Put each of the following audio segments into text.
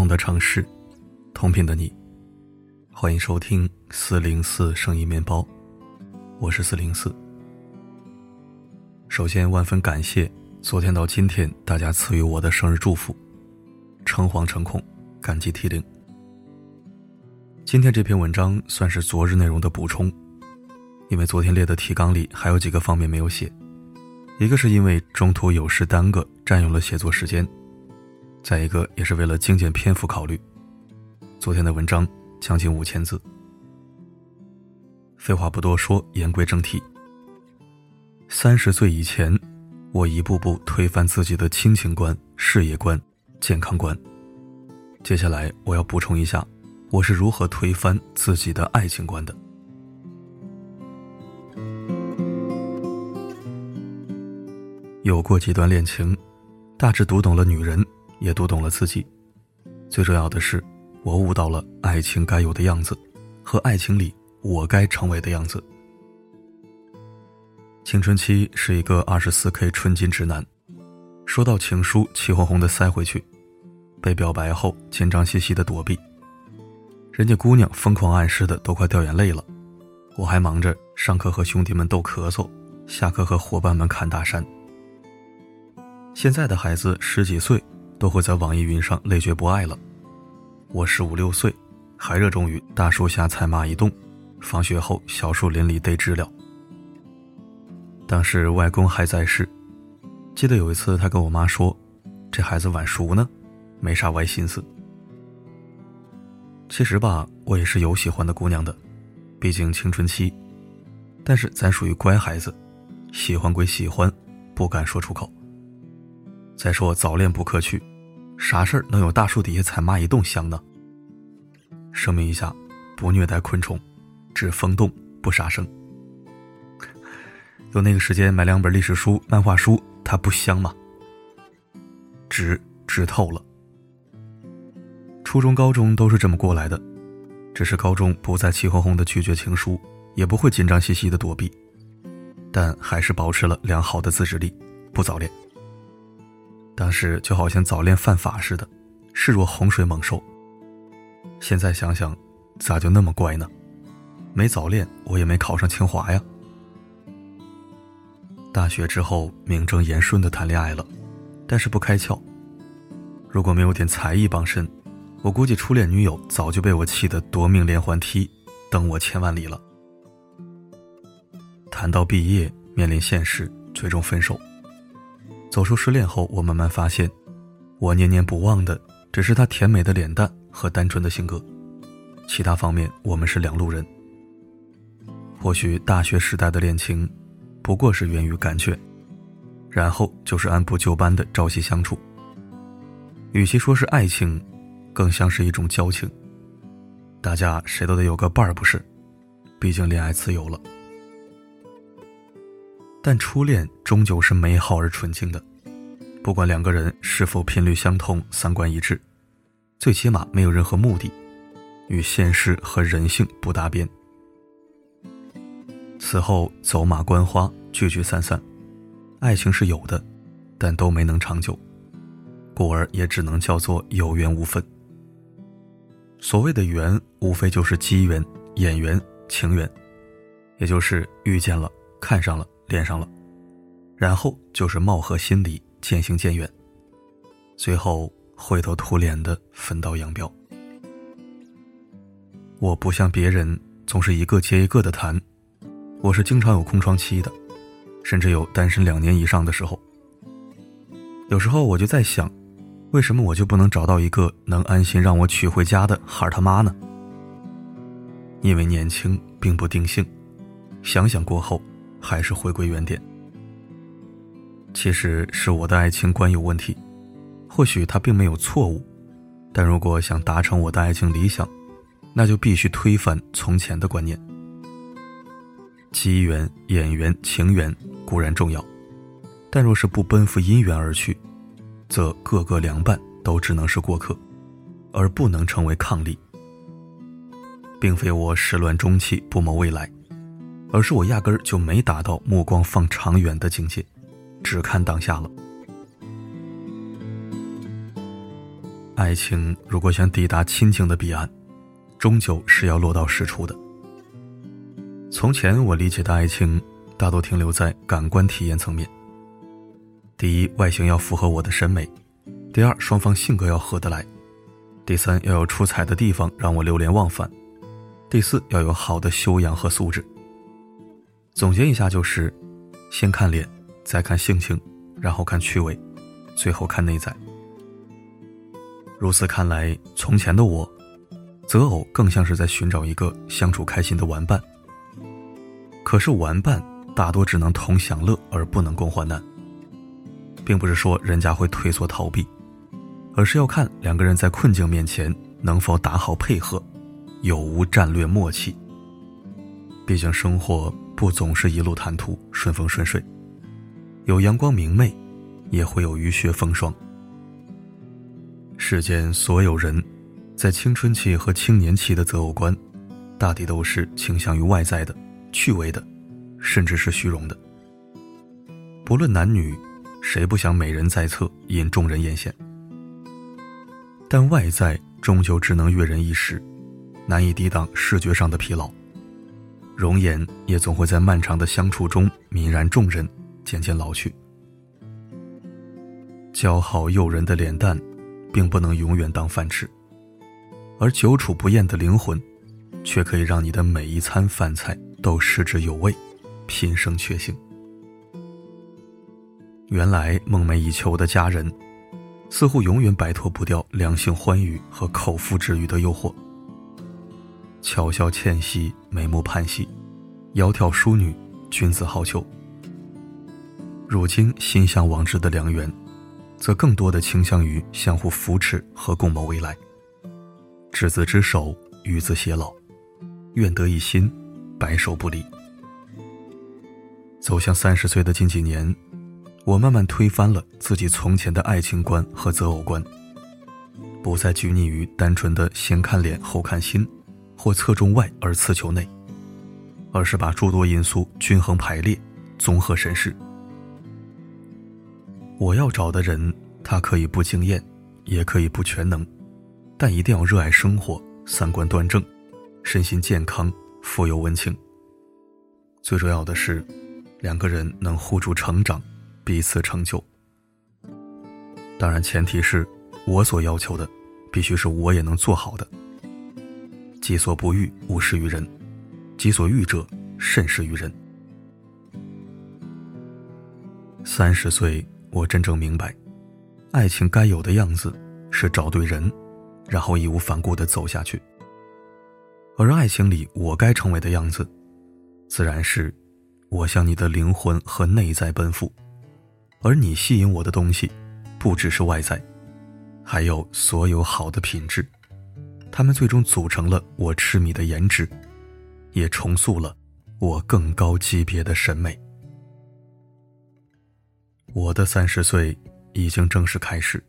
同的城市，同频的你，欢迎收听404声音面包，我是404。首先万分感谢昨天到今天大家赐予我的生日祝福，诚惶诚恐，感激涕零。今天这篇文章算是昨日内容的补充，因为昨天列的提纲里还有几个方面没有写，一个是因为中途有事耽搁占用了写作时间，再一个也是为了精简篇幅考虑。昨天的文章将近5000字。废话不多说，言归正题。30岁以前，我一步步推翻自己的亲情观、事业观、健康观。接下来我要补充一下，我是如何推翻自己的爱情观的。有过几段恋情，大致读懂了女人，也读懂了自己。最重要的是，我悟到了爱情该有的样子，和爱情里我该成为的样子。青春期是一个 24K 纯金直男，收到情书气哄哄的塞回去，被表白后紧张兮兮的躲避，人家姑娘疯狂暗示的都快掉眼泪了，我还忙着上课和兄弟们斗咳嗽，下课和伙伴们侃大山。现在的孩子10几岁都会在网易云上累觉不爱了，我15、6岁还热衷于大树下采蚂蚁洞，放学后小树林里逮知了。当时外公还在世，记得有一次他跟我妈说，这孩子晚熟呢，没啥歪心思。其实吧，我也是有喜欢的姑娘的，毕竟青春期，但是咱属于乖孩子，喜欢归喜欢，不敢说出口。再说早恋不可取，啥事儿能有大树底下采蚂蚁洞香呢？声明一下，不虐待昆虫，只风动不杀生。有那个时间买2本历史书、漫画书，它不香吗？直透了。初中、高中都是这么过来的，只是高中不再气哄哄的拒绝情书，也不会紧张兮兮的躲避，但还是保持了良好的自制力，不早恋。当时就好像早恋犯法似的，视若洪水猛兽。现在想想，咋就那么乖呢？没早恋，我也没考上清华呀。大学之后，名正言顺的谈恋爱了，但是不开窍。如果没有点才艺傍身，我估计初恋女友早就被我气得夺命连环踢，等我1000万里了。谈到毕业，面临现实，最终分手。走出失恋后，我慢慢发现，我念念不忘的只是他甜美的脸蛋和单纯的性格，其他方面我们是两路人。或许大学时代的恋情不过是源于感觉，然后就是按部就班的朝夕相处。与其说是爱情，更像是一种交情，大家谁都得有个伴儿，不是？毕竟恋爱自由了。但初恋终究是美好而纯净的，不管两个人是否频率相同、三观一致，最起码没有任何目的，与现实和人性不搭边。此后走马观花，聚聚散散，爱情是有的，但都没能长久，故而也只能叫做有缘无分。所谓的缘，无非就是机缘、眼缘、情缘，也就是遇见了、看上了、恋上了，然后就是貌合心理，渐行渐远，随后灰头土脸的分道扬镳。我不像别人总是一个接一个的谈，我是经常有空窗期的，甚至有单身2年以上的时候。有时候我就在想，为什么我就不能找到一个能安心让我娶回家的孩儿他妈呢？因为年轻并不定性，想想过后还是回归原点。其实是我的爱情观有问题，或许它并没有错误，但如果想达成我的爱情理想，那就必须推翻从前的观念。机缘、眼缘、情缘固然重要，但若是不奔赴姻缘而去，则各个凉拌都只能是过客，而不能成为伉俪。并非我始乱终弃不谋未来，而是我压根儿就没达到目光放长远的境界，只看当下了。爱情如果想抵达亲情的彼岸，终究是要落到实处的。从前我理解的爱情大多停留在感官体验层面，第一，外形要符合我的审美；第二，双方性格要合得来；第三，要有出彩的地方让我流连忘返；第四，要有好的修养和素质。总结一下就是，先看脸，再看性情，然后看趣味，最后看内在。如此看来，从前的我，择偶更像是在寻找一个相处开心的玩伴。可是玩伴大多只能同享乐而不能共患难，并不是说人家会退缩逃避，而是要看两个人在困境面前能否打好配合，有无战略默契。毕竟生活不总是一路坦途顺风顺水，有阳光明媚，也会有雨雪风霜。世间所有人在青春期和青年期的择偶观大抵都是倾向于外在的、趣味的，甚至是虚荣的。不论男女，谁不想美人在侧，引众人眼线？但外在终究只能悦人一时，难以抵挡视觉上的疲劳，容颜也总会在漫长的相处中泯然众人，渐渐老去。姣好诱人的脸蛋并不能永远当饭吃，而久处不厌的灵魂却可以让你的每一餐饭菜都食之有味，品生确幸。原来梦寐以求的佳人似乎永远摆脱不掉良性欢愉和口腹之欲的诱惑，巧笑倩兮，眉目盼兮，窈窕淑女，君子好逑。如今心向往之的良缘，则更多的倾向于相互扶持和共谋未来，执子之手，与子偕老，愿得一心，白首不离。走向30岁的近几年，我慢慢推翻了自己从前的爱情观和择偶观，不再拘泥于单纯的先看脸后看心，或侧重外而刺求内，而是把诸多因素均衡排列，综合审视。我要找的人，他可以不惊艳，也可以不全能，但一定要热爱生活，三观端正，身心健康，富有温情。最重要的是，两个人能互助成长，彼此成就。当然前提是，我所要求的必须是我也能做好的。己所不欲，勿施于人；己所欲者，慎施于人。30岁，我真正明白，爱情该有的样子是找对人，然后义无反顾地走下去。而爱情里我该成为的样子，自然是我向你的灵魂和内在奔赴，而你吸引我的东西，不只是外在，还有所有好的品质。他们最终组成了我痴迷的颜值，也重塑了我更高级别的审美。我的30岁已经正式开始，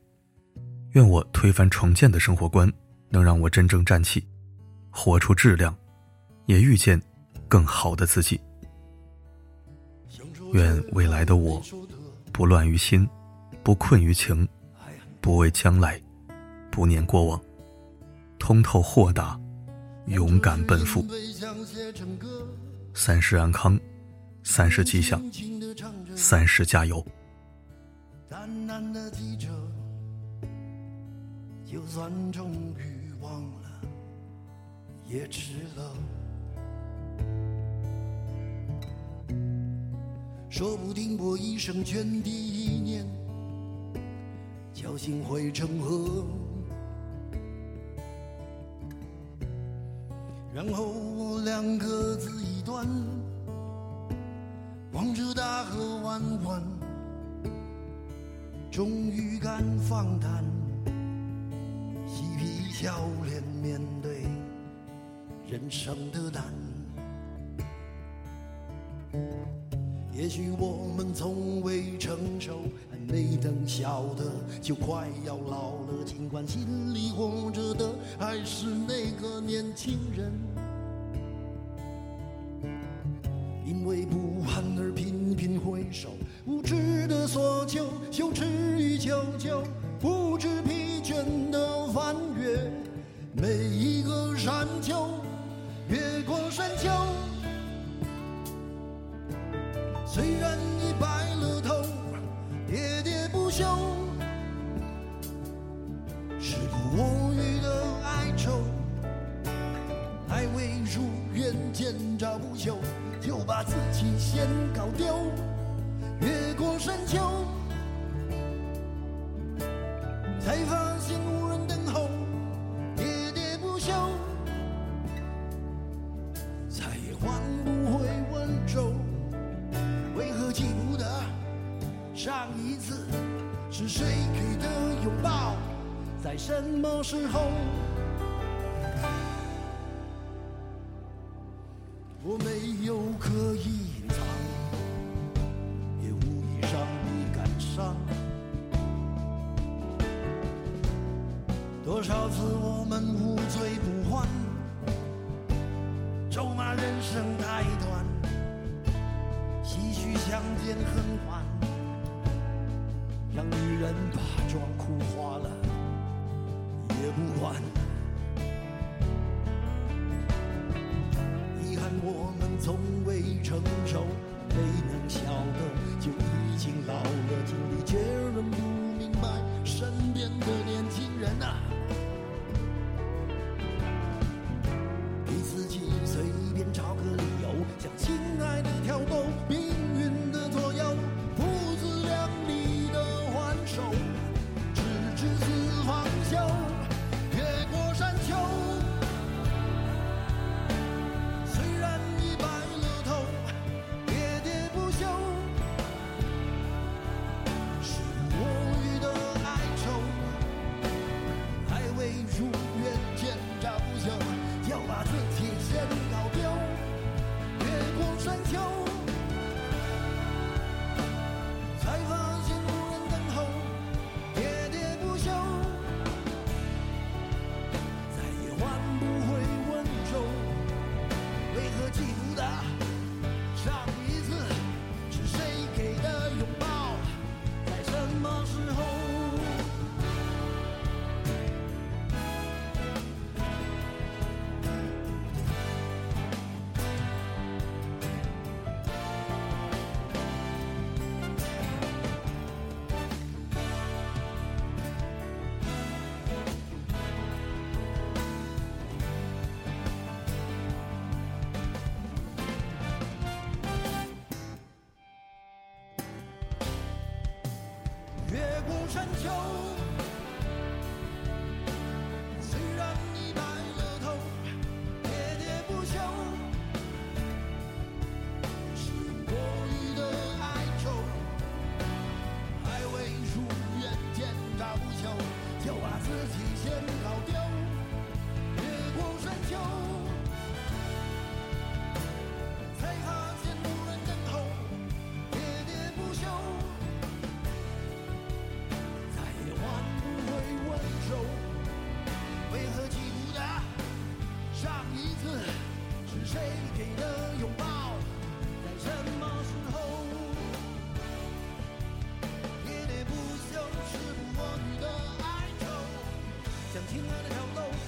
愿我推翻重建的生活观，能让我真正站起，活出质量，也遇见更好的自己。愿未来的我，不乱于心，不困于情，不畏将来，不念过往，通透豁达，勇敢奔赴。30安康，30吉祥，30加油。淡淡的提着，就算终于忘了，也迟了。说不定我一生涓滴一念，侥幸汇成河。然后我俩各自一端，望着大河弯弯，终于敢放胆，嬉皮笑脸面对人生的难。也许我们从未成熟，还没等晓得就快要老了，尽管心里活着的还是那个年轻人，因为不安而频频回首，无知的所求，羞耻与求救，不知疲倦的每一个山丘，越过山丘，虽然已白了头，喋喋不休，是个无语的哀愁，还未如愿见着不朽，就把自己先搞丢，越过山丘，才发现无人等候，喋喋不休，再也换不回温柔。为何记不得上一次是谁给的拥抱，在什么时候？我没有刻意隐藏，也无意让你感伤。多少次我们无醉不欢，咒骂人生太短，唏嘘相见恨晚，让女人把妆哭花了也不管。遗憾我们从未成熟，没能晓得就已经老了，经历却仍不明白身边的年轻人啊，给自己随便找个理由，将情爱的挑逗，命运的左右，不自量力的还手，直至死方休，越过山丘，虽然已白了头，喋喋不休，是无语的哀愁，还未如愿见着不朽，要把自己先搞丢，越过山丘，才发现无人等候，喋喋不休，再也换不回温柔。为何记不得上一次是谁给的拥抱，在什么时候？山丘，虽然你白了头，喋喋不休，是多余的哀愁，还未如愿见着不朽，就把自己先搞丢，越过山丘，才发现无人等候，喋喋不休，为何记不得上一次是谁给的拥抱，在什么时候？喋喋不休，是无语的哀愁，将情爱的挑逗。